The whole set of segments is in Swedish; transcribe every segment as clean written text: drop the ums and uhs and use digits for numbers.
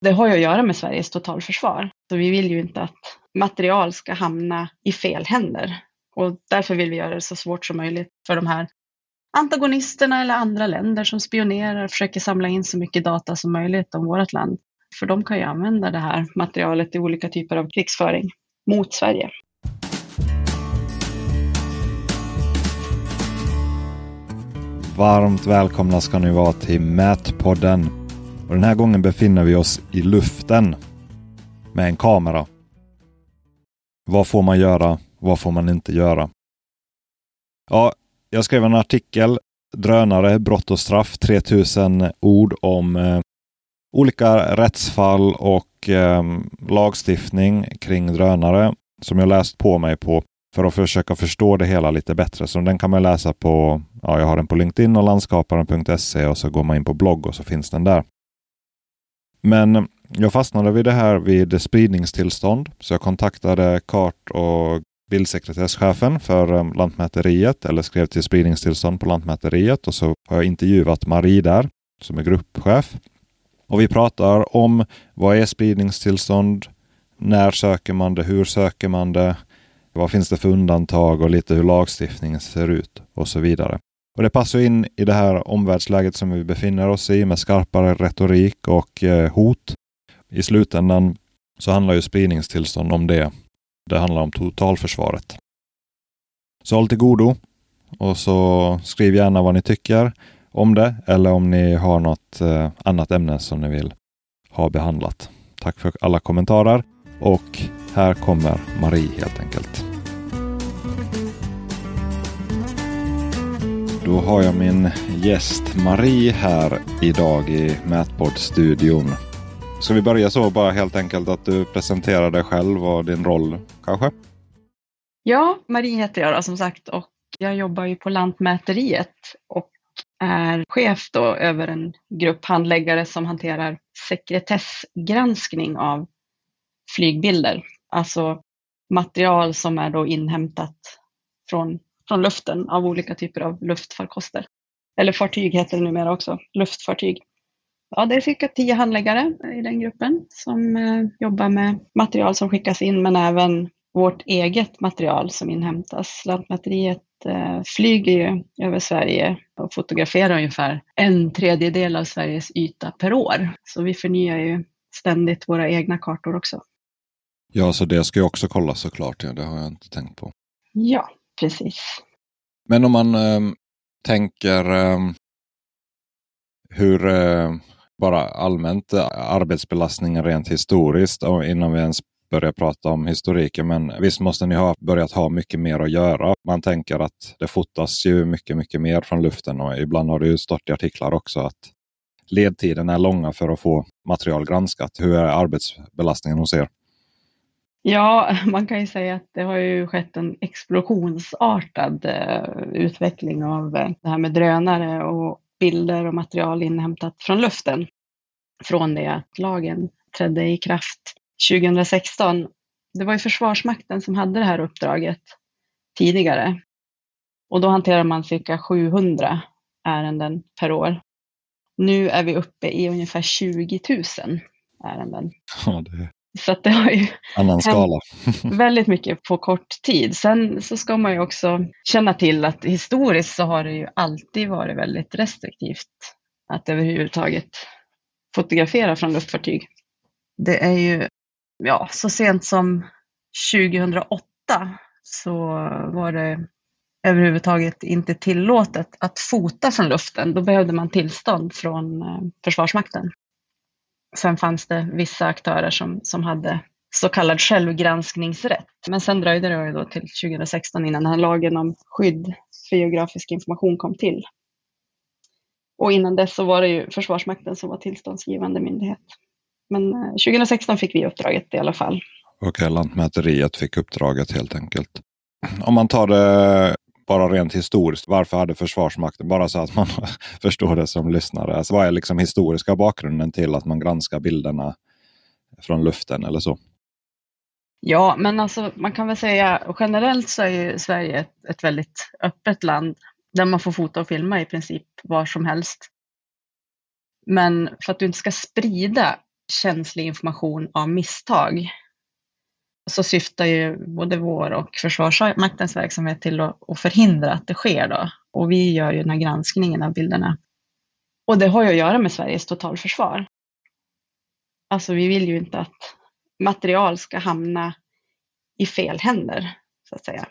Det har ju att göra med Sveriges totalförsvar. Så vi vill ju inte att material ska hamna i fel händer. Och därför vill vi göra det så svårt som möjligt för de här antagonisterna eller andra länder som spionerar och försöker samla in så mycket data som möjligt om vårt land. För de kan ju använda det här materialet i olika typer av krigsföring mot Sverige. Varmt välkomna ska ni vara till Mätpodden. Och den här gången befinner vi oss i luften med en kamera. Vad får man göra? Vad får man inte göra? Ja, jag skrev en artikel, Drönare, brott och straff, 3000 ord om olika rättsfall och lagstiftning kring drönare som jag läst på mig på för att försöka förstå det hela lite bättre. Så den kan man läsa på, ja, jag har den på LinkedIn och landskaparen.se och så går man in på blogg och så finns den där. Men jag fastnade vid det här vid spridningstillstånd, så jag kontaktade kart- och bildsekretesschefen för Lantmäteriet, eller skrev till spridningstillstånd på Lantmäteriet, och så har jag intervjuat Marie där som är gruppchef. Och vi pratar om vad är spridningstillstånd, när söker man det, hur söker man det, vad finns det för undantag och lite hur lagstiftningen ser ut och så vidare. Och det passar in i det här omvärldsläget som vi befinner oss i med skarpare retorik och hot. I slutändan så handlar ju spridningstillstånd om det. Det handlar om totalförsvaret. Så håll till godo och så skriv gärna vad ni tycker om det eller om ni har något annat ämne som ni vill ha behandlat. Tack för alla kommentarer och här kommer Marie helt enkelt. Då har jag min gäst Marie här idag i MätbordStudion. Ska vi börja så bara helt enkelt att du presenterar dig själv och din roll kanske? Ja, Marie heter jag då, som sagt, och jag jobbar ju på Lantmäteriet och är chef då över en grupp handläggare som hanterar sekretessgranskning av flygbilder. Alltså material som är då inhämtat från luften av olika typer av luftfarkoster. Eller fartyg heter det numera också, luftfartyg. Ja, det är cirka 10 handläggare i den gruppen som jobbar med material som skickas in, men även vårt eget material som inhämtas. Lantmäteriet flyger ju över Sverige och fotograferar ungefär 1/3 av Sveriges yta per år. Så vi förnyar ju ständigt våra egna kartor också. Ja, så det ska jag också kolla såklart. Ja, det har jag inte tänkt på. Ja, precis. Men om man tänker hur bara allmänt arbetsbelastningen rent historiskt, innan vi ens börjar prata om historiken, men visst måste ni ha börjat ha mycket mer att göra. Man tänker att det fotas ju mycket, mycket mer från luften, och ibland har det ju stått i artiklar också att ledtiden är långa för att få material granskat. Hur är arbetsbelastningen hos er? Ja, man kan ju säga att det har ju skett en explosionsartad utveckling av det här med drönare och bilder och material inhämtat från luften. Från det att lagen trädde i kraft 2016. Det var ju Försvarsmakten som hade det här uppdraget tidigare. Och då hanterar man cirka 700 ärenden per år. Nu är vi uppe i ungefär 20 000 ärenden. Ja, det... Så att det har ju annan skala. Väldigt mycket på kort tid. Sen så ska man ju också känna till att historiskt så har det ju alltid varit väldigt restriktivt att överhuvudtaget fotografera från luftfartyg. Det är ju, ja, så sent som 2008 så var det överhuvudtaget inte tillåtet att fota från luften. Då behövde man tillstånd från Försvarsmakten. Sen fanns det vissa aktörer som hade så kallad självgranskningsrätt. Men sen dröjde det då till 2016 innan den här lagen om skydd för geografisk information kom till. Och innan dess så var det ju Försvarsmakten som var tillståndsgivande myndighet. Men 2016 fick vi uppdraget i alla fall. Okej, Lantmäteriet fick uppdraget helt enkelt. Om man tar det bara rent historiskt, varför hade Försvarsmakten, bara så att man förstår det som lyssnare, alltså vad är liksom historiska bakgrunden till att man granskar bilderna från luften eller så? Ja, men alltså man kan väl säga generellt så är ju Sverige ett väldigt öppet land där man får fota och filma i princip var som helst. Men för att du inte ska sprida känslig information av misstag, så syftar ju både vår och Försvarsmaktens verksamhet till att förhindra att det sker då. Och vi gör ju den här granskningen av bilderna. Och det har ju att göra med Sveriges totalförsvar. Alltså vi vill ju inte att material ska hamna i fel händer, så att säga.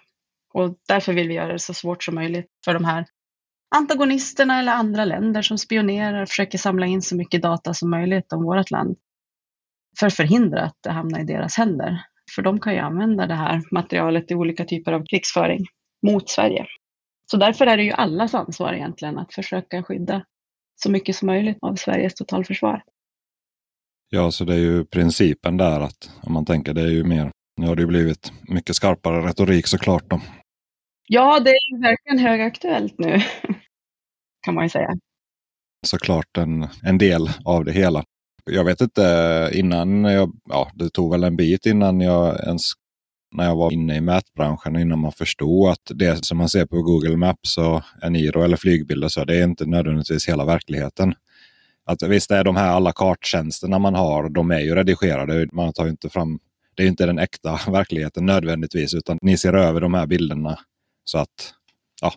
Och därför vill vi göra det så svårt som möjligt för de här antagonisterna eller andra länder som spionerar och försöker samla in så mycket data som möjligt om vårt land. För att förhindra att det hamnar i deras händer. För de kan ju använda det här materialet i olika typer av krigsföring mot Sverige. Så därför är det ju allas ansvar egentligen att försöka skydda så mycket som möjligt av Sveriges totalförsvar. Ja, så det är ju principen där att om man tänker det är ju mer, nu har det ju blivit mycket skarpare retorik såklart då. Ja, det är verkligen högaktuellt nu kan man ju säga. Såklart en del av det hela. Jag vet inte, det tog väl en bit innan när jag var inne i mätbranschen, innan man förstod att det som man ser på Google Maps och Eniro eller flygbilder så det är inte nödvändigtvis hela verkligheten. Att visst är de här alla karttjänsterna man har, de är ju redigerade, man tar ju inte fram, det är ju inte den äkta verkligheten nödvändigtvis utan ni ser över de här bilderna så att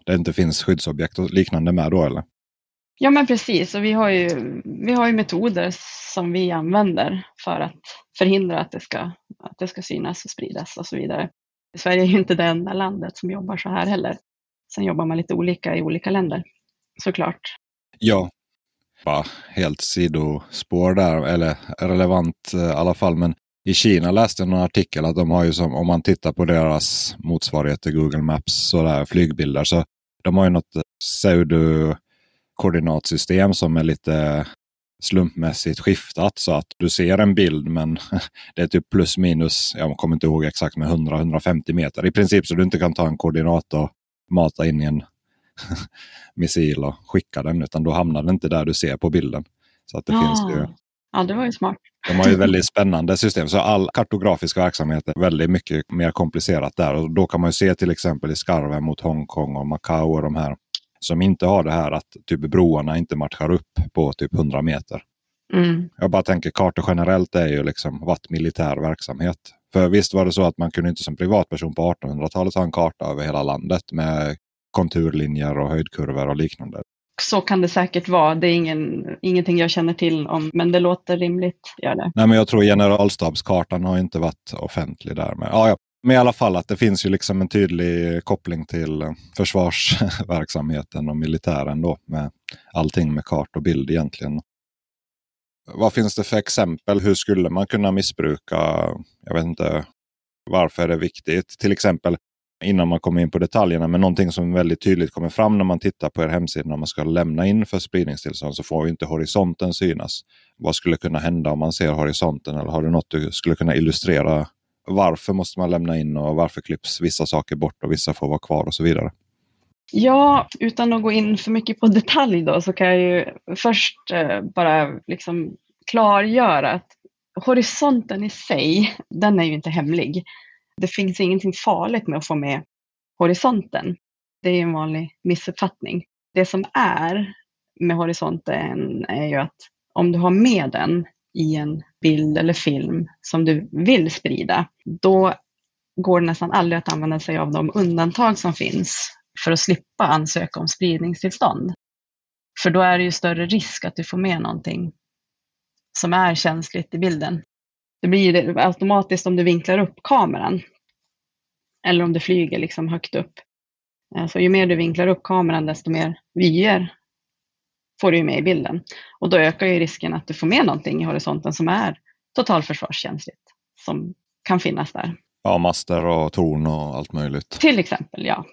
det inte finns skyddsobjekt och liknande med då eller? Ja men precis, och vi har ju metoder som vi använder för att förhindra att det ska synas och spridas och så vidare. Sverige är ju inte det enda landet som jobbar så här heller. Sen jobbar man lite olika i olika länder, såklart. Ja, bara helt sidospår där, eller relevant i alla fall. Men i Kina läste jag en artikel att de har ju som, om man tittar på deras motsvarighet till Google Maps och där flygbilder så de har ju något pseudo koordinatsystem som är lite slumpmässigt skiftat så att du ser en bild men det är typ plus minus, jag kommer inte ihåg exakt med 100-150 meter i princip så du inte kan ta en koordinat och mata in i en missil och skicka den utan då hamnar den inte där du ser på bilden så att det finns ju. Ja, det var ju smart. De har ju väldigt spännande system så all kartografisk verksamhet är väldigt mycket mer komplicerat där och då kan man ju se till exempel i skarven mot Hongkong och Macau och de här som inte har det här att typ broarna inte matchar upp på typ 100 meter. Mm. Jag bara tänker kartor generellt är ju liksom varit militär verksamhet. För visst var det så att man kunde inte som privatperson på 1800-talet ha en karta över hela landet med konturlinjer och höjdkurvor och liknande. Så kan det säkert vara. Det är ingenting jag känner till om, men det låter rimligt. Gör det. Nej, men jag tror generalstabskartan har inte varit offentlig där. Men, ja. Men i alla fall att det finns ju liksom en tydlig koppling till försvarsverksamheten och militären då med allting med kart och bild egentligen. Vad finns det för exempel? Hur skulle man kunna missbruka? Jag vet inte varför är det viktigt. Till exempel innan man kommer in på detaljerna men någonting som väldigt tydligt kommer fram när man tittar på er hemsida när man ska lämna in för spridningstillstånd så får ju inte horisonten synas. Vad skulle kunna hända om man ser horisonten eller har du något du skulle kunna illustrera? Varför måste man lämna in och varför klipps vissa saker bort och vissa får vara kvar och så vidare? Ja, utan att gå in för mycket på detalj då så kan jag ju först bara liksom klargöra att horisonten i sig, den är ju inte hemlig. Det finns ingenting farligt med att få med horisonten. Det är en vanlig missuppfattning. Det som är med horisonten är ju att om du har med den i en bild eller film som du vill sprida, då går det nästan aldrig att använda sig av de undantag som finns för att slippa ansöka om spridningstillstånd. För då är det ju större risk att du får med någonting som är känsligt i bilden. Det blir det automatiskt om du vinklar upp kameran eller om du flyger liksom högt upp. Så ju mer du vinklar upp kameran desto mer vyer får du med i bilden. Och då ökar ju risken att du får med någonting i horisonten som är totalförsvarskänsligt. Som kan finnas där. Ja, master och torn och allt möjligt. Till exempel, ja.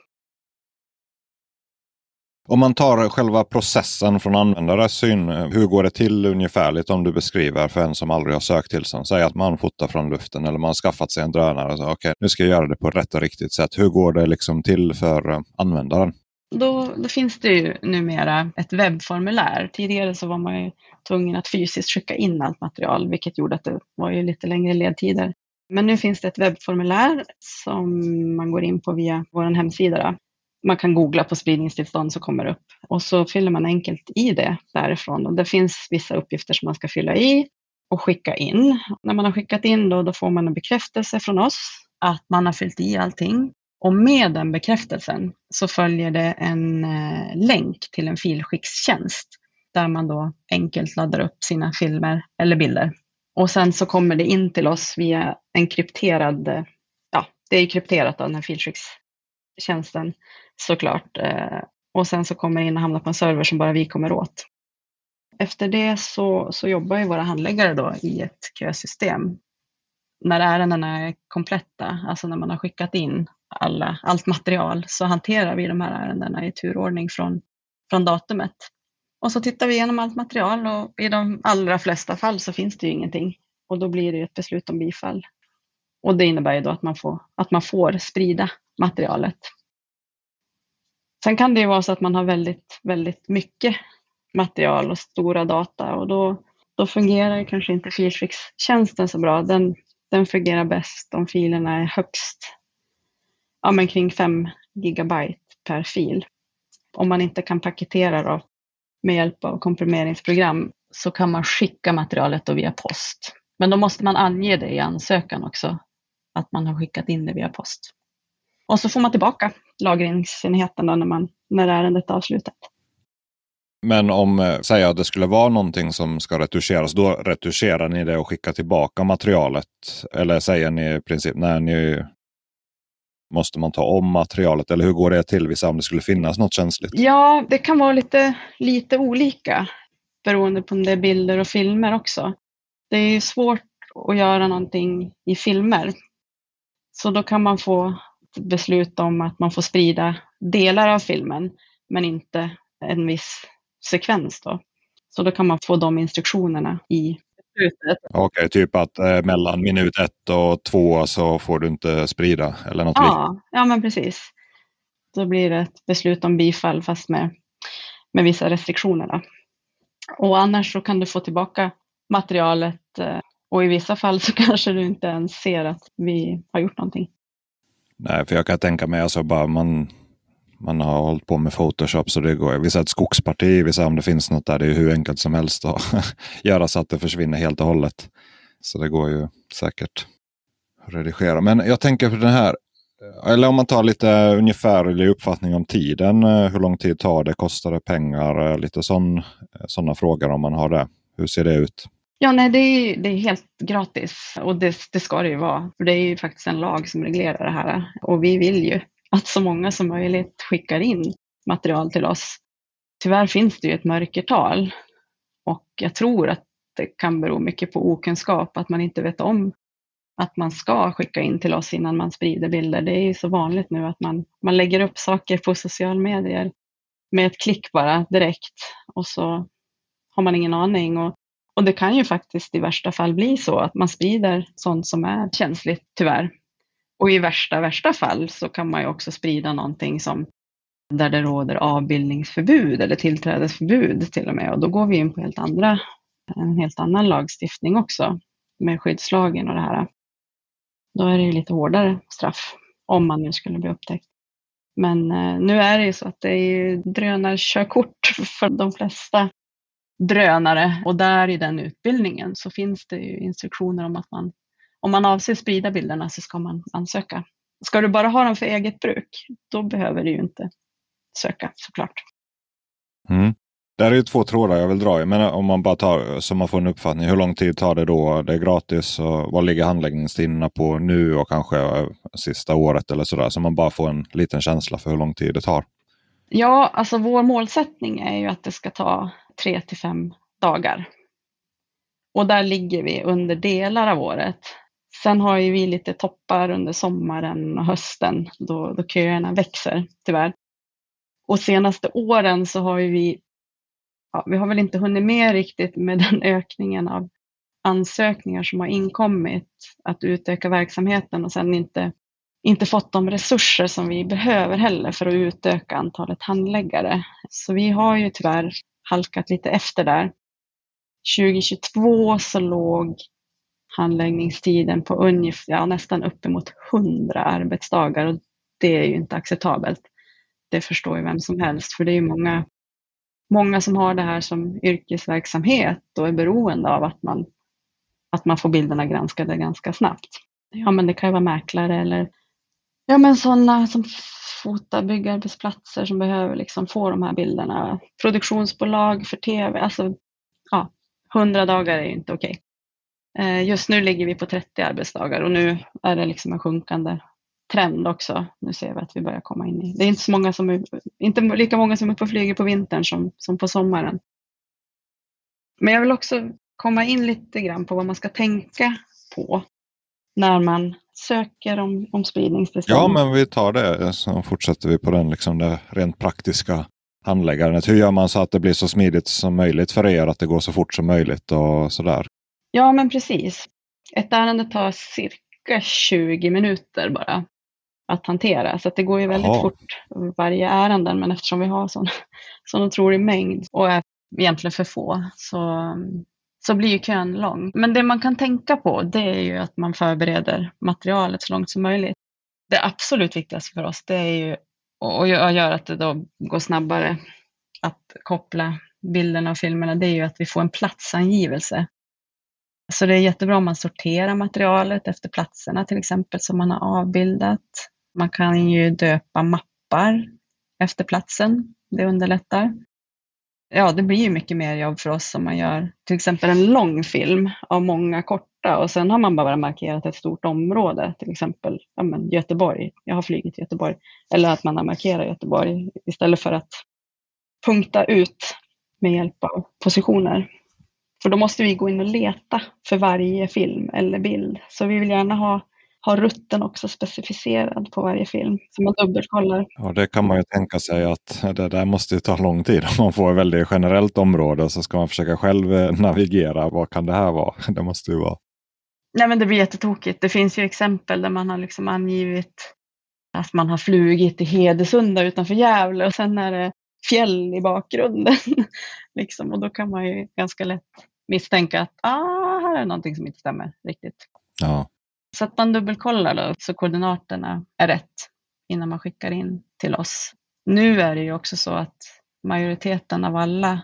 Om man tar själva processen från användares syn. Hur går det till ungefärligt om du beskriver för en som aldrig har sökt tillstånd? Säg att man fotar från luften eller man har skaffat sig en drönare. Och så, okej, nu ska jag göra det på rätt och riktigt sätt. Hur går det liksom till för användaren? Då finns det ju numera ett webbformulär. Tidigare så var man ju tvungen att fysiskt skicka in allt material, vilket gjorde att det var ju lite längre ledtider. Men nu finns det ett webbformulär som man går in på via vår hemsida då. Man kan googla på spridningstillstånd så kommer det upp. Och så fyller man enkelt i det därifrån. Och det finns vissa uppgifter som man ska fylla i. och skicka in. När man har skickat in då får man en bekräftelse från oss att man har fyllt i allting. Och med den bekräftelsen så följer det en länk till en filskickstjänst där man då enkelt laddar upp sina filmer eller bilder. Och sen så kommer det in till oss via en krypterad, ja det är krypterat av den här filskickstjänsten såklart. Och sen så kommer det in och hamnar på en server som bara vi kommer åt. Efter det så jobbar ju våra handläggare då i ett kösystem. När ärendena är kompletta, alltså när man har skickat in allt material, så hanterar vi de här ärendena i turordning från datumet. Och så tittar vi igenom allt material och i de allra flesta fall så finns det ju ingenting. Och då blir det ett beslut om bifall. Och det innebär ju då att man får sprida materialet. Sen kan det ju vara så att man har väldigt, väldigt mycket material och stora data och då fungerar kanske inte filskickstjänsten så bra. Den fungerar bäst om filerna är högst kring 5 gigabyte per fil. Om man inte kan paketera då, med hjälp av komprimeringsprogram så kan man skicka materialet då via post. Men då måste man ange det i ansökan också att man har skickat in det via post. Och så får man tillbaka lagringsenheten då när ärendet är avslutat. Men om säga att det skulle vara någonting som ska retuscheras, då retuscherar ni det och skickar tillbaka materialet? Eller säger ni i princip, måste man ta om materialet? Eller hur går det till vissa om det skulle finnas något känsligt? Ja, det kan vara lite olika beroende på om det är bilder och filmer också. Det är ju svårt att göra någonting i filmer. Så då kan man få beslut om att man får sprida delar av filmen men inte en viss sekvens då. Så då kan man få de instruktionerna i beslutet. Okej, typ att mellan minut 1 och 2 så får du inte sprida eller något liknande. Ja, men precis. Då blir det ett beslut om bifall fast med vissa restriktioner då. Och annars så kan du få tillbaka materialet och i vissa fall så kanske du inte ens ser att vi har gjort någonting. Nej, för jag kan tänka mig bara man har hållit på med Photoshop så det går. Vi ser ett skogsparti, vi ser om det finns något där. Det är hur enkelt som helst att göra så att det försvinner helt och hållet. Så det går ju säkert att redigera. Men jag tänker på den här. Eller om man tar lite ungefärlig uppfattning om tiden. Hur lång tid tar det? Kostar det pengar? Lite sådana frågor om man har det. Hur ser det ut? Ja, nej, det är helt gratis. Och det ska det ju vara. För det är ju faktiskt en lag som reglerar det här. Och vi vill ju att så många som möjligt skickar in material till oss. Tyvärr finns det ju ett mörkertal. Och jag tror att det kan bero mycket på okunskap. Att man inte vet om att man ska skicka in till oss innan man sprider bilder. Det är ju så vanligt nu att man lägger upp saker på sociala medier. Med ett klick bara direkt. Och så har man ingen aning. Och det kan ju faktiskt i värsta fall bli så att man sprider sånt som är känsligt tyvärr. Och i värsta fall så kan man ju också sprida någonting där det råder avbildningsförbud eller tillträdesförbud till och med. Och då går vi in på en helt annan lagstiftning också med skyddslagen och det här. Då är det ju lite hårdare straff om man nu skulle bli upptäckt. Men nu är det ju så att det är drönarkörkort för de flesta drönare. Och där i den utbildningen så finns det ju instruktioner om att man, om man avser sprida bilderna så ska man ansöka. Ska du bara ha dem för eget bruk, då behöver du ju inte söka såklart. Mm. Där är ju 2 trådar jag vill dra i. Men om man bara tar, så man får en uppfattning, hur lång tid tar det då? Det är gratis och vad ligger handläggningstiderna på nu och kanske sista året eller sådär. Så man bara får en liten känsla för hur lång tid det tar. Ja, alltså vår målsättning är ju att det ska ta 3 till 5 dagar. Och där ligger vi under delar av året. Sen har ju vi lite toppar under sommaren och hösten då köerna växer tyvärr. Och senaste åren så har ju vi har väl inte hunnit med riktigt med den ökningen av ansökningar som har inkommit att utöka verksamheten och sen inte fått de resurser som vi behöver heller för att utöka antalet handläggare. Så vi har ju tyvärr halkat lite efter där. 2022 så låg handläggningstiden på nästan uppemot 100 arbetsdagar och det är ju inte acceptabelt. Det förstår ju vem som helst för det är ju många som har det här som yrkesverksamhet och är beroende av att man att man får bilderna granskade ganska snabbt. Ja, men det kan ju vara mäklare eller ja, men sådana som fotar byggarbetsplatser som behöver liksom få de här bilderna. Produktionsbolag för tv, alltså ja, 100 dagar är ju inte okej. Just nu ligger vi på 30 arbetsdagar och nu är det liksom en sjunkande trend också. Nu ser vi att vi börjar komma in i. Det är inte så många som är, inte lika många som är på flyger på vintern som på sommaren. Men jag vill också komma in lite grann på vad man ska tänka på när man söker om spridningstillstånd. Ja, men vi tar det. Så fortsätter vi på den liksom det rent praktiska handläggandet. Hur gör man så att det blir så smidigt som möjligt för er, att det går så fort som möjligt och sådär? Ja, men precis. Ett ärende tar cirka 20 minuter bara att hantera. Så att det går ju väldigt fort varje ärende. Men eftersom vi har sån otrolig mängd och är egentligen för få så blir ju kön lång. Men det man kan tänka på, det är ju att man förbereder materialet så långt som möjligt. Det absolut viktigaste för oss, det är ju och gör att det då går snabbare att koppla bilderna och filmerna, det är ju att vi får en platsangivelse. Så det är jättebra om man sorterar materialet efter platserna till exempel som man har avbildat. Man kan ju döpa mappar efter platsen, det underlättar. Ja, det blir ju mycket mer jobb för oss om man gör till exempel en lång film av många korta och sen har man bara markerat ett stort område, till exempel ja, men Göteborg, jag har flugit Göteborg, eller att man har markerat Göteborg istället för att punkta ut med hjälp av positioner. För då måste vi gå in och leta för varje film eller bild. Så vi vill gärna ha rutten också specificerad på varje film. Så man dubbelkollar. Ja, det kan man ju tänka sig att det där måste ju ta lång tid. Om man får ett väldigt generellt område så ska man försöka själv navigera. Vad kan det här vara? Det måste ju vara. Nej, men det blir jättetokigt. Det finns ju exempel där man har liksom angivit att man har flugit i Hedesunda utanför Gävle. Och sen är det fjäll i bakgrunden. liksom. Och då kan man ju ganska lätt misstänka att här är någonting som inte stämmer riktigt. Ja. Så att man dubbelkollar då, så koordinaterna är rätt innan man skickar in till oss. Nu är det ju också så att majoriteten av alla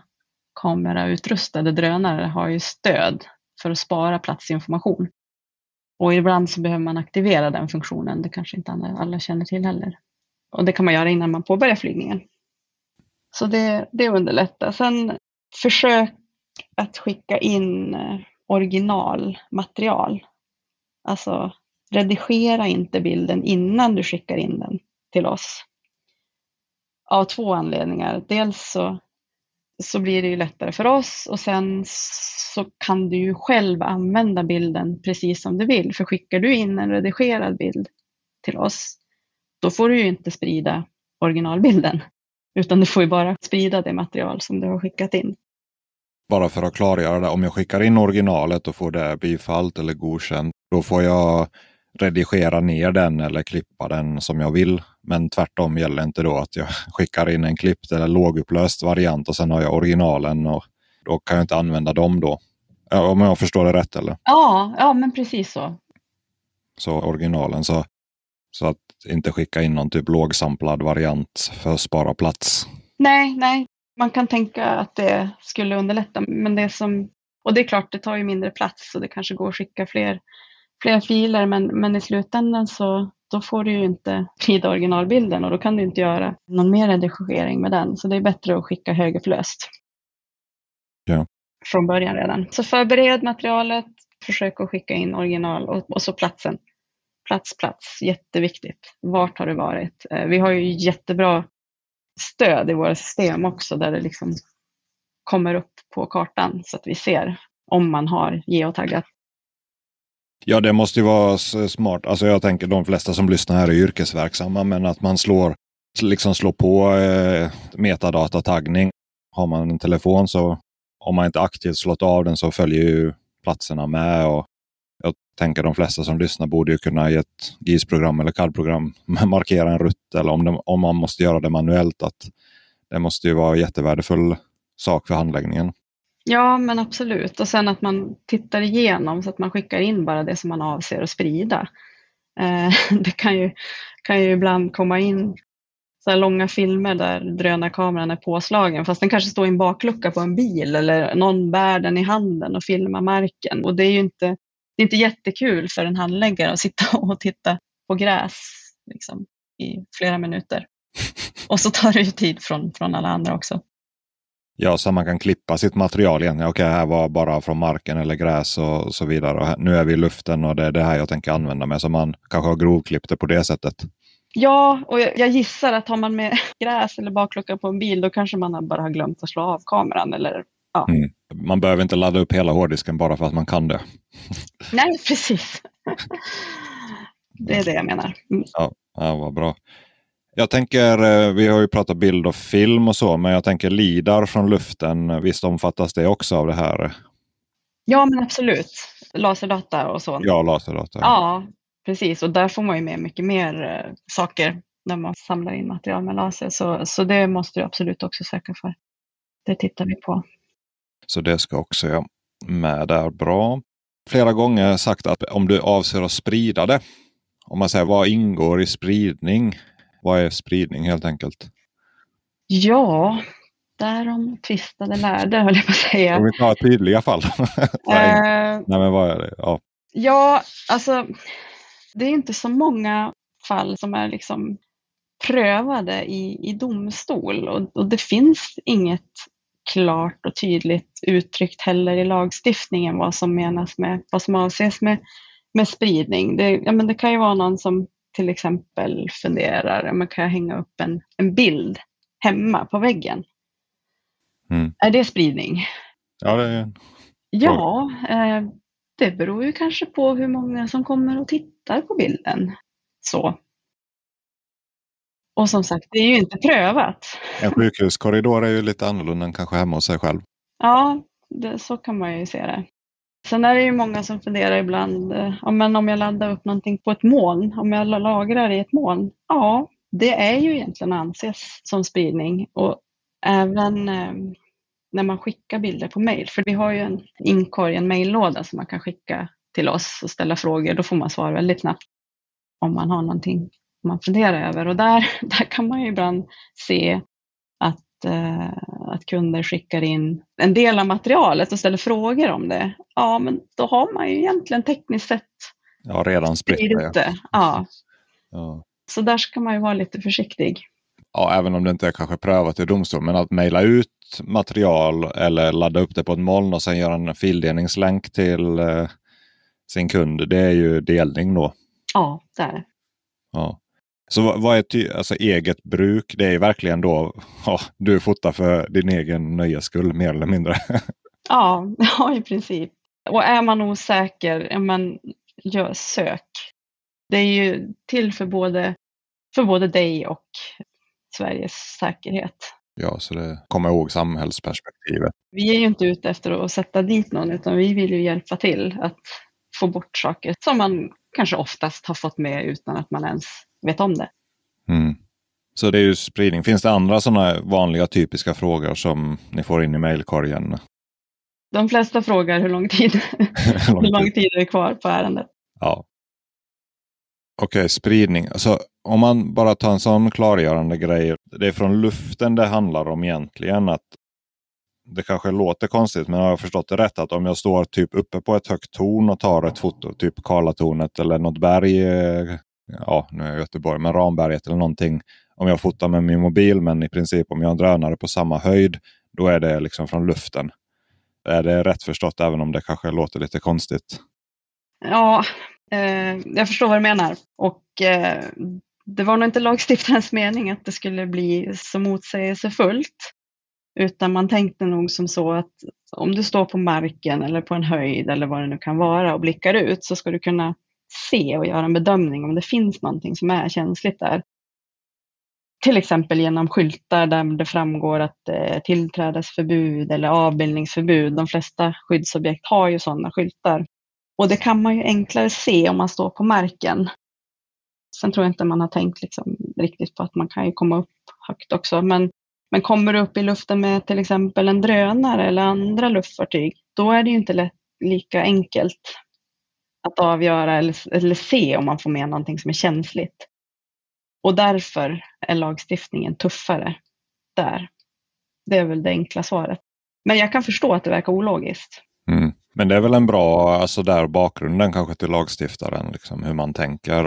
kamerautrustade drönare har ju stöd för att spara platsinformation. Och ibland så behöver man aktivera den funktionen, det kanske inte alla känner till heller. Och det kan man göra innan man påbörjar flygningen. Så det underlättar. Sen försök att skicka in originalmaterial. Alltså, redigera inte bilden innan du skickar in den till oss. Av 2 anledningar. Dels så blir det ju lättare för oss och sen så kan du ju själv använda bilden precis som du vill. För skickar du in en redigerad bild till oss, då får du ju inte sprida originalbilden. Utan du får ju bara sprida det material som du har skickat in. Bara för att klargöra det, om jag skickar in originalet och får det bifallt eller godkänt, då får jag redigera ner den eller klippa den som jag vill. Men tvärtom gäller inte då att jag skickar in en klippt eller lågupplöst variant och sen har jag originalen och då kan jag inte använda dem då. Om jag förstår det rätt eller? Ja men precis så. Så originalen så att inte skicka in någon typ lågsamplad variant för att spara plats. Nej. Man kan tänka att det skulle underlätta, men och det är klart, det tar ju mindre plats och det kanske går att skicka fler filer, men i slutändan så då får du ju inte sprida originalbilden och då kan du inte göra någon mer redigering med den. Så det är bättre att skicka högupplöst. Ja. Från början redan. Så förbered materialet, försök att skicka in original och så platsen. Plats, jätteviktigt. Vart har du varit? Vi har ju jättebra stöd i våra system också där det liksom kommer upp på kartan så att vi ser om man har geotaggat. Ja, det måste ju vara smart. Alltså jag tänker de flesta som lyssnar här är yrkesverksamma, men att man slår på metadatataggning. Har man en telefon så om man inte aktivt slått av den så följer ju platserna med och jag tänker de flesta som lyssnar borde ju kunna i ett GIS-program eller CAD-program markera en rutt eller om man måste göra det manuellt. Att det måste ju vara en jättevärdefull sak för handläggningen. Ja, men absolut. Och sen att man tittar igenom så att man skickar in bara det som man avser att sprida. Det kan ju ibland komma in så här långa filmer där drönarkameran är påslagen. Fast den kanske står i en baklucka på en bil eller någon bär den i handen och filmar marken. Och det är ju inte, det är inte jättekul för en handläggare att sitta och titta på gräs liksom, i flera minuter. Och så tar det ju tid från alla andra också. Ja, så man kan klippa sitt material igen. Okej, här var bara från marken eller gräs och så vidare. Och nu är vi i luften och det är det här jag tänker använda mig. Så man kanske har grovklippt det på det sättet. Ja, och jag gissar att har man med gräs eller baklucka på en bil, då kanske man bara har glömt att slå av kameran. Eller, ja. Mm. Man behöver inte ladda upp hela hårddisken bara för att man kan det. Nej, precis. Det är det jag menar. Mm. Ja, vad bra. Jag tänker, vi har ju pratat bild och film och så, men jag tänker lidar från luften, visst omfattas det också av det här? Ja, men absolut. Laserdata och så. Ja, laserdata. Ja, precis. Och där får man ju med mycket mer saker när man samlar in material med laser. Så det måste du absolut också söka för. Det tittar vi på. Så det ska också jag med där. Bra. Flera gånger sagt att om du avser att sprida det, om man säger vad ingår i spridning? Vad är spridning helt enkelt? Ja, därom tvistade lärde höll jag på att säga. Om vi tar tydliga fall. Nej, men vad är det? Ja, alltså det är inte så många fall som är liksom prövade i domstol. Och det finns inget klart och tydligt uttryckt heller i lagstiftningen vad som avses med spridning. Det kan ju vara någon som till exempel funderar, man kan hänga upp en bild hemma på väggen. Mm. Är det spridning? Ja, det är det beror ju kanske på hur många som kommer och tittar på bilden. Så. Och som sagt, det är ju inte prövat. En sjukhuskorridor är ju lite annorlunda än kanske hemma hos sig själv. Ja, så kan man ju se det. Sen är det ju många som funderar ibland, om jag laddar upp någonting på ett moln, om jag lagrar i ett moln, ja, det är ju egentligen anses som spridning. Och även när man skickar bilder på mejl, för vi har ju en inkorg, en mejllåda som man kan skicka till oss och ställa frågor, då får man svar väldigt snabbt om man har någonting man funderar över. Och där kan man ju ibland se att kunder skickar in en del av materialet och ställer frågor om det. Ja, men då har man ju egentligen tekniskt sett redan spritt det. Ja. Så där ska man ju vara lite försiktig. Ja, även om det inte är kanske prövat i domstol, men att mejla ut material eller ladda upp det på ett moln och sen göra en fildelningslänk till sin kund, det är ju delning då. Ja, det är det. Ja. Så vad är eget bruk? Det är verkligen då du fotar för din egen nöjeskull mer eller mindre. Ja, i princip. Och är man osäker, sök. Det är ju till för både dig och Sveriges säkerhet. Ja, så det kommer ihåg samhällsperspektivet. Vi är ju inte ute efter att sätta dit någon, utan vi vill ju hjälpa till att få bort saker som man kanske oftast har fått med utan att man ens vet om det. Mm. Så det är ju spridning. Finns det andra sådana vanliga typiska frågor som ni får in i mejlkorgen? De flesta frågar hur lång tid är det kvar på ärendet. Ja. Okej, spridning. Alltså, om man bara tar en sån klargörande grej. Det är från luften det handlar om egentligen. Att det kanske låter konstigt, men jag har förstått det rätt att om jag står typ uppe på ett högt torn och tar ett foto, typ Karlatornet eller något berg, nu är jag i Göteborg, men Ramberget eller någonting, om jag fotar med min mobil, men i princip om jag har en drönare på samma höjd, då är det liksom från luften. Är det rätt förstått, även om det kanske låter lite konstigt? Ja, jag förstår vad du menar. Och det var nog inte lagstiftarens mening att det skulle bli så motsägelsefullt. Utan man tänkte nog som så att om du står på marken eller på en höjd eller vad det nu kan vara och blickar ut, så ska du kunna se och göra en bedömning om det finns någonting som är känsligt där. Till exempel genom skyltar där det framgår att tillträdesförbud eller avbildningsförbud. De flesta skyddsobjekt har ju sådana skyltar. Och det kan man ju enklare se om man står på marken. Sen tror jag inte man har tänkt liksom riktigt på att man kan ju komma upp högt också, men kommer du upp i luften med till exempel en drönare eller andra luftfartyg, då är det ju inte lika enkelt att avgöra eller se om man får med någonting som är känsligt. Och därför är lagstiftningen tuffare där. Det är väl det enkla svaret. Men jag kan förstå att det verkar ologiskt. Mm. Men det är väl en bra, alltså där bakgrunden kanske till lagstiftaren, liksom, hur man tänker.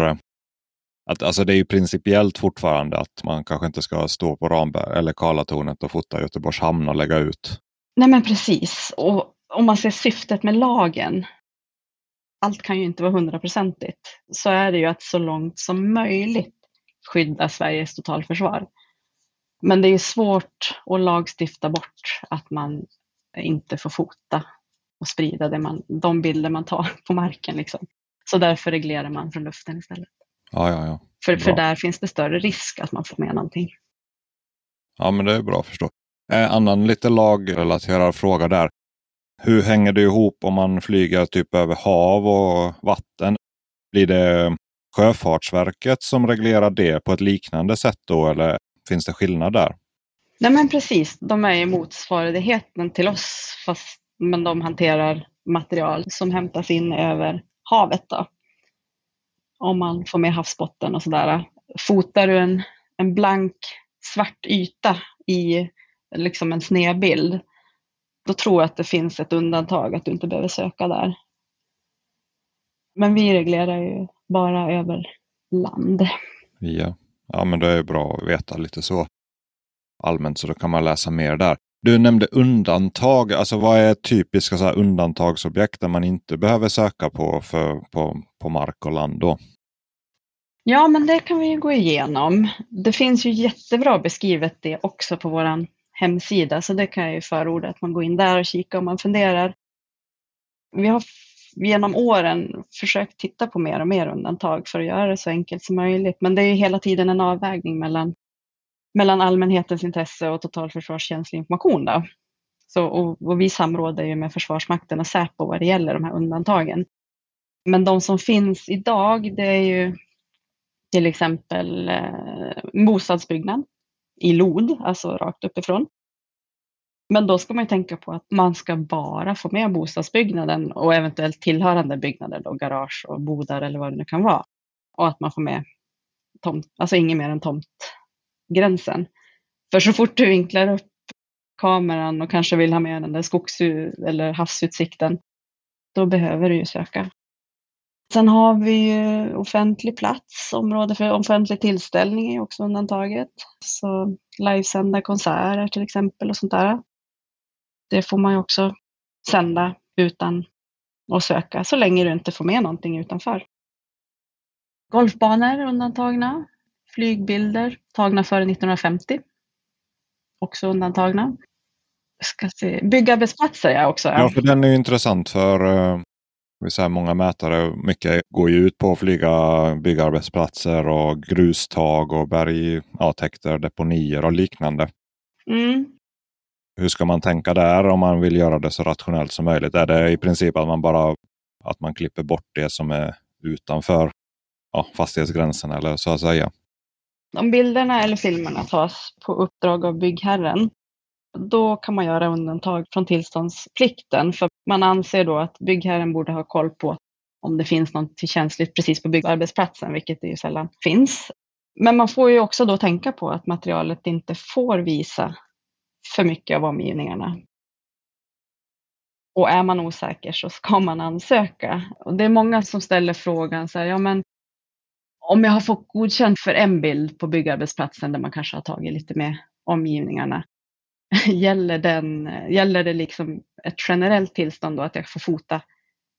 Att, alltså det är ju principiellt fortfarande att man kanske inte ska stå på Ramberg eller Karlatornet och fota Göteborgs hamn och lägga ut. Nej men precis. Och om man ser syftet med lagen, allt kan ju inte vara 100%igt. Så är det ju att så långt som möjligt skydda Sveriges totalförsvar. Men det är svårt att lagstifta bort att man inte får fota och sprida de bilder man tar på marken. Liksom. Så därför reglerar man från luften istället. Ja. För där finns det större risk att man får med någonting. Ja, men det är bra att förstå. Annan lite lagrelaterad fråga där. Hur hänger det ihop om man flyger typ över hav och vatten? Blir det Sjöfartsverket som reglerar det på ett liknande sätt då, eller finns det skillnad där? Nej men precis, de är ju motsvarigheten till oss, fast men de hanterar material som hämtas in över havet då. Om man får med havsbotten och sådär. Fotar du en blank svart yta i liksom en snedbild, då tror jag att det finns ett undantag att du inte behöver söka där. Men vi reglerar ju bara över land. Ja, men det är bra att veta lite så allmänt, så då kan man läsa mer där. Du nämnde undantag. Alltså vad är typiska så här undantagsobjekt där man inte behöver söka på mark och land då? Ja, men det kan vi ju gå igenom. Det finns ju jättebra beskrivet det också på vår hemsida. Så det kan jag ju förorda att man går in där och kika om man funderar. Vi har genom åren försökt titta på mer och mer undantag för att göra det så enkelt som möjligt. Men det är ju hela tiden en avvägning mellan allmänhetens intresse och totalförsvarskänslig information. Då. Så, och vi samråder ju med Försvarsmakten och Säpo vad det gäller de här undantagen. Men de som finns idag, det är ju till exempel bostadsbyggnad i lod, alltså rakt uppifrån. Men då ska man ju tänka på att man ska bara få med bostadsbyggnaden och eventuellt tillhörande byggnader, då, garage och bodar eller vad det nu kan vara. Och att man får med tomt, alltså ingen mer än tomtgränsen. För så fort du vinklar upp kameran och kanske vill ha med den där eller havsutsikten, då behöver du ju söka. Sen har vi ju offentlig plats, område för offentlig tillställning är också undantaget. Så livesända konserter till exempel och sånt där. Det får man ju också sända utan att söka, så länge du inte får med någonting utanför. Golfbanor undantagna. Flygbilder tagna före 1950. Också undantagna. Ska se. Byggarbetsplatser är också. Ja, för den är ju intressant för så här många mätare, mycket går ju ut på att flyga byggarbetsplatser och grustag och bergtäkter, deponier och liknande. Mm. Hur ska man tänka där om man vill göra det så rationellt som möjligt? Är det i princip att man klipper bort det som är utanför fastighetsgränsen eller så att säga? Om bilderna eller filmerna tas på uppdrag av byggherren, då kan man göra undantag från tillståndsplikten, för man anser då att byggherren borde ha koll på om det finns något känsligt precis på byggarbetsplatsen, vilket det ju sällan finns. Men man får ju också då tänka på att materialet inte får visa för mycket av omgivningarna. Och är man osäker så ska man ansöka. Och det är många som ställer frågan så här, ja men om jag har fått godkänt för en bild på byggarbetsplatsen där man kanske har tagit lite med omgivningarna, gäller det liksom ett generellt tillstånd då att jag får fota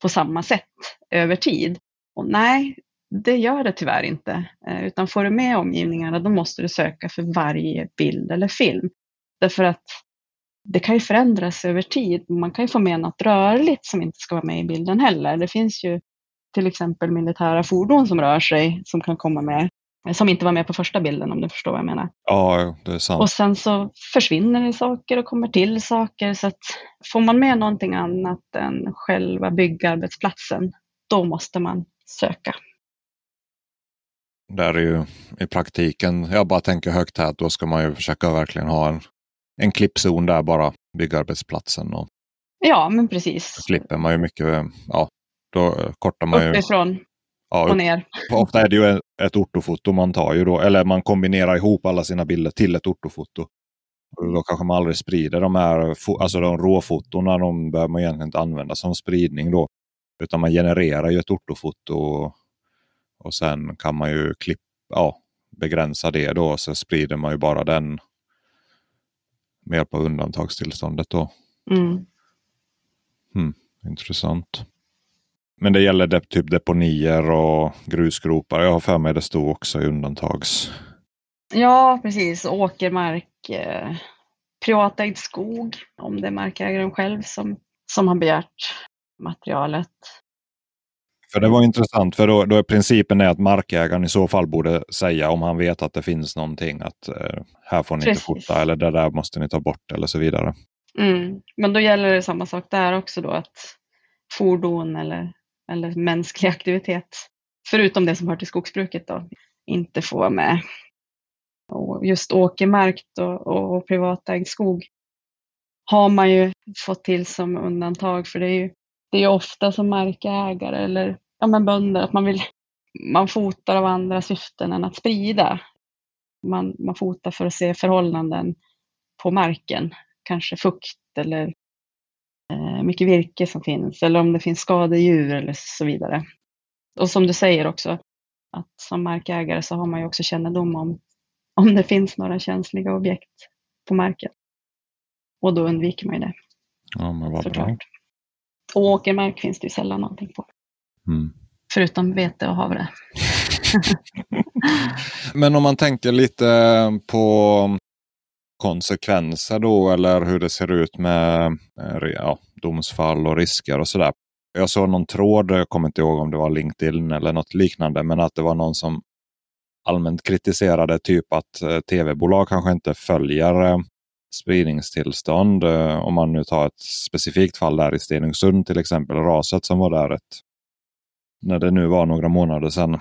på samma sätt över tid? Och nej, det gör det tyvärr inte. Utan får du med omgivningarna, då måste du söka för varje bild eller film. Därför att det kan ju förändras över tid. Man kan ju få med något rörligt som inte ska vara med i bilden heller. Det finns ju till exempel militära fordon som rör sig, som kan komma med, som inte var med på första bilden, om du förstår vad jag menar. Ja, det är sant. Och sen så försvinner det saker och kommer till saker. Så att får man med någonting annat än själva byggarbetsplatsen, då måste man söka. Där är ju i praktiken, jag bara tänker högt här, då ska man ju försöka verkligen ha en klippzon där bara byggarbetsplatsen. Och ja, men precis. Slipper man ju mycket, då kortar man uppifrån. Ju. Ja, och ner. Ofta är det ju ett ortofoto man tar ju då, eller man kombinerar ihop alla sina bilder till ett ortofoto. Och då kanske man aldrig sprider de här, alltså de råfotorna, de behöver man egentligen inte använda som spridning då. Utan man genererar ju ett ortofoto och sen kan man ju begränsa det då, och så sprider man ju bara den med hjälp av undantagstillståndet då. Mm. Intressant. Men det gäller typ deponier och grusgropar. Jag har för mig det stod också i undantags. Ja, precis. Åkermark, privatägd skog, om det är markägaren själv som har begärt materialet. För det var intressant, för då principen är att markägaren i så fall borde säga, om han vet att det finns någonting, att här får ni precis. Inte fota, eller det där måste ni ta bort, eller så vidare. Mm. Men då gäller det samma sak där också då, att fordon eller mänsklig aktivitet, förutom det som hör till skogsbruket då, inte får vara med. Och just åkermark och privatägd skog har man ju fått till som undantag, för det är ju ofta som markägare eller bönder att man fotar av andra syften än att sprida. Man fotar för att se förhållanden på marken, kanske fukt eller mycket virke som finns, eller om det finns skadedjur eller så vidare. Och som du säger också, att som markägare så har man ju också kännedom om det finns några känsliga objekt på marken. Och då undviker man ju det. Ja, men vad bra. Och åkermark finns det ju sällan någonting på. Mm. Förutom vete och havre. Men om man tänker lite på konsekvenser då, eller hur det ser ut med domsfall och risker och sådär. Jag såg någon tråd, jag kommer inte ihåg om det var LinkedIn eller något liknande, men att det var någon som allmänt kritiserade typ att tv-bolag kanske inte följer spridningstillstånd. Om man nu tar ett specifikt fall där i Stenungsund till exempel, raset som var där när det nu var några månader sedan.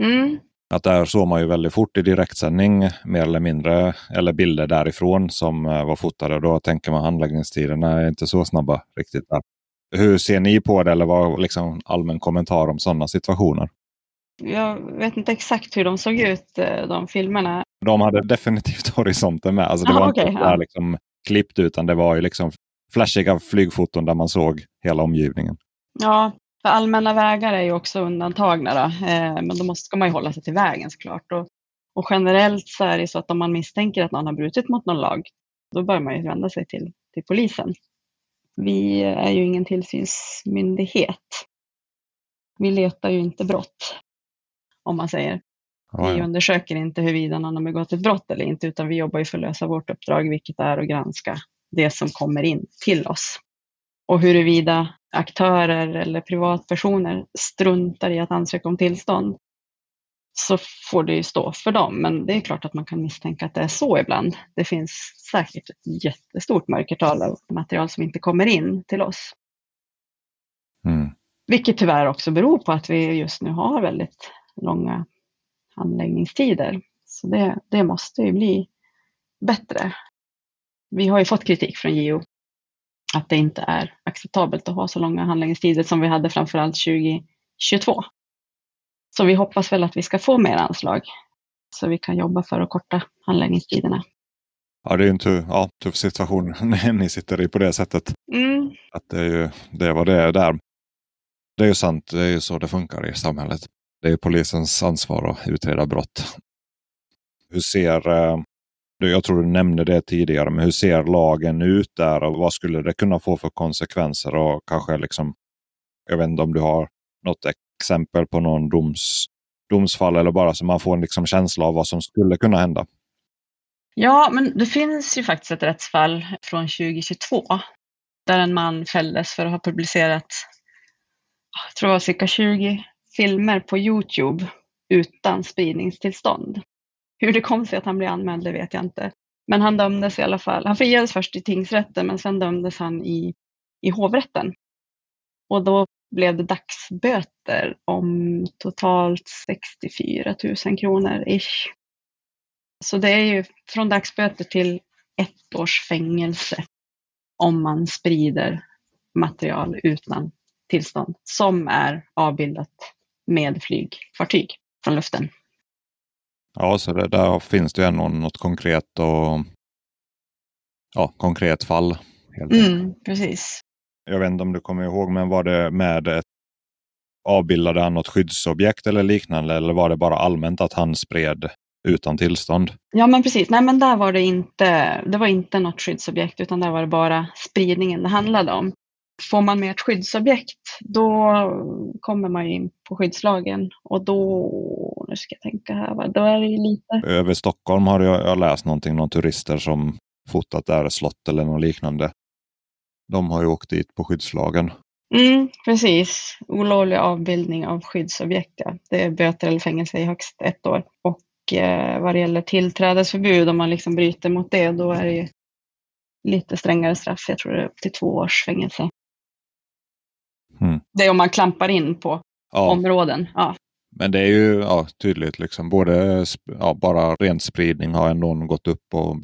Mm. Att där såg man ju väldigt fort i direktsändning, mer eller mindre, eller bilder därifrån som var fotade. Då tänker man handläggningstiderna är inte så snabba riktigt där. Hur ser ni på det, eller vad liksom allmän kommentar om sådana situationer? Jag vet inte exakt hur de såg ut, de filmerna. De hade definitivt horisonten med. Alltså det var inte där liksom klippt, utan det var ju liksom flashiga flygfoton där man såg hela omgivningen. Ja. För allmänna vägar är ju också undantagna då, men då ska man ju hålla sig till vägen såklart. Och generellt så är det så att om man misstänker att någon har brutit mot någon lag, då bör man ju vända sig till polisen. Vi är ju ingen tillsynsmyndighet. Vi letar ju inte brott, om man säger. Vi undersöker inte huruvida någon har begått ett brott eller inte, utan vi jobbar ju för att lösa vårt uppdrag, vilket är att granska det som kommer in till oss. Och huruvida aktörer eller privatpersoner struntar i att ansöka om tillstånd, så får det ju stå för dem. Men det är klart att man kan misstänka att det är så ibland. Det finns säkert ett jättestort mörkertal av material som inte kommer in till oss. Mm. Vilket tyvärr också beror på att vi just nu har väldigt långa handläggningstider. Så det måste ju bli bättre. Vi har ju fått kritik från JO. Att det inte är acceptabelt att ha så långa handläggningstider som vi hade framförallt 2022. Så vi hoppas väl att vi ska få mer anslag så vi kan jobba för att korta handläggningstiderna. Ja, det är ju en tuff situation när ni sitter i på det sättet. Mm. Att det är ju det vad det är där. Det är ju sant, det är ju så det funkar i samhället. Det är ju polisens ansvar att utreda brott. Hur ser... Jag tror du nämnde det tidigare, men hur ser lagen ut där och vad skulle det kunna få för konsekvenser? Och kanske liksom, jag vet inte om du har något exempel på någon domsfall eller bara så man får en liksom känsla av vad som skulle kunna hända. Ja, men det finns ju faktiskt ett rättsfall från 2022 där en man fälldes för att ha publicerat, jag tror det var cirka 20 filmer på Youtube utan spridningstillstånd. Hur det kom sig att han blev anmäld, det vet jag inte. Men han dömdes i alla fall. Han friades först i tingsrätten, men sen dömdes han i hovrätten. Och då blev det dagsböter om totalt 64 000 kronor ish. Så det är ju från dagsböter till 1 års fängelse om man sprider material utan tillstånd som är avbildat med flygfartyg från luften. Ja, så det, där finns det ju ändå något konkret och ja, konkret fall. Precis. Jag vet inte om du kommer ihåg, men var det med ett avbildade han något skyddsobjekt eller liknande, eller var det bara allmänt att han spred utan tillstånd? Ja, men precis. Nej, men där var det var inte något skyddsobjekt, utan där var det bara spridningen det handlade om. Får man med ett skyddsobjekt, då kommer man ju in på skyddslagen, och då, nu ska jag tänka här, då är det ju lite... Över Stockholm har jag läst någonting, någon turister som fotat där slott eller något liknande. De har ju åkt dit på skyddslagen. Precis. Olovlig avbildning av skyddsobjekt. Ja. Det är böter eller fängelse i högst 1 år. Och vad det gäller tillträdesförbud, om man liksom bryter mot det, då är det ju lite strängare straff. Jag tror det är upp till 2 års fängelse. Det är om man klampar in på områden. Ja. Men det är ju tydligt liksom. Både bara ren spridning har ändå någon gått upp och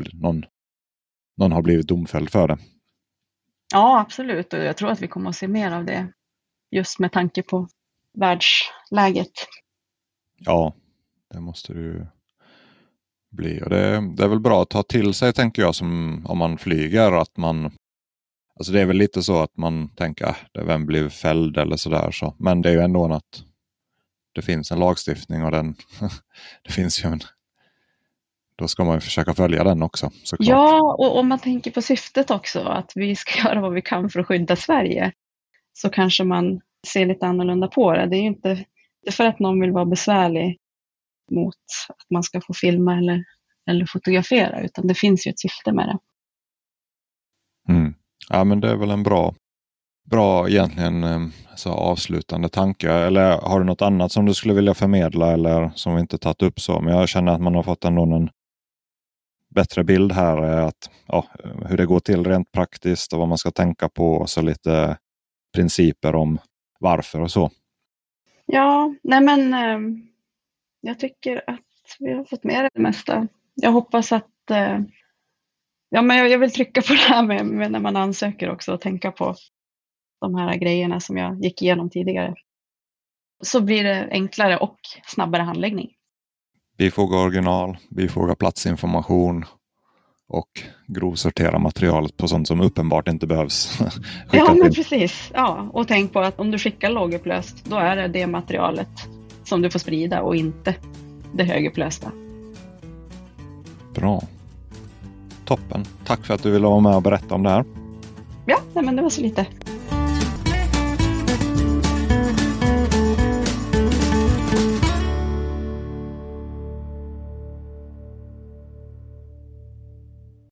någon har blivit domfälld för det. Ja, absolut. Och jag tror att vi kommer att se mer av det just med tanke på världsläget. Ja, det måste du bli. Och det är väl bra att ta till sig, tänker jag, som om man flyger. Att man, alltså det är väl lite så att man tänker vem blev fälld eller sådär. Så. Men det är ju ändå att det finns en lagstiftning och den, det finns ju en... Då ska man försöka följa den också, såklart. Ja, och om man tänker på syftet också, att vi ska göra vad vi kan för att skydda Sverige, så kanske man ser lite annorlunda på det. Det är ju inte för att någon vill vara besvärlig mot att man ska få filma eller fotografera, utan det finns ju ett syfte med det. Ja, men det är väl en bra egentligen så avslutande tanke. Eller har du något annat som du skulle vilja förmedla eller som vi inte tagit upp så? Men jag känner att man har fått ändå en bättre bild här, att hur det går till rent praktiskt och vad man ska tänka på, och så lite principer om varför och så. Ja, nej men jag tycker att vi har fått med det mesta. Jag hoppas att men jag vill trycka på det här med när man ansöker också, och tänka på de här grejerna som jag gick igenom tidigare. Så blir det enklare och snabbare handläggning. Bifoga original, bifoga platsinformation och grovsortera materialet på sånt som uppenbart inte behövs. Ja, men precis. Ja, och tänk på att om du skickar lågupplöst, då är det materialet som du får sprida och inte det högupplösta. Bra. Toppen. Tack för att du ville vara med och berätta om det här. Ja, nej, men det var så lite.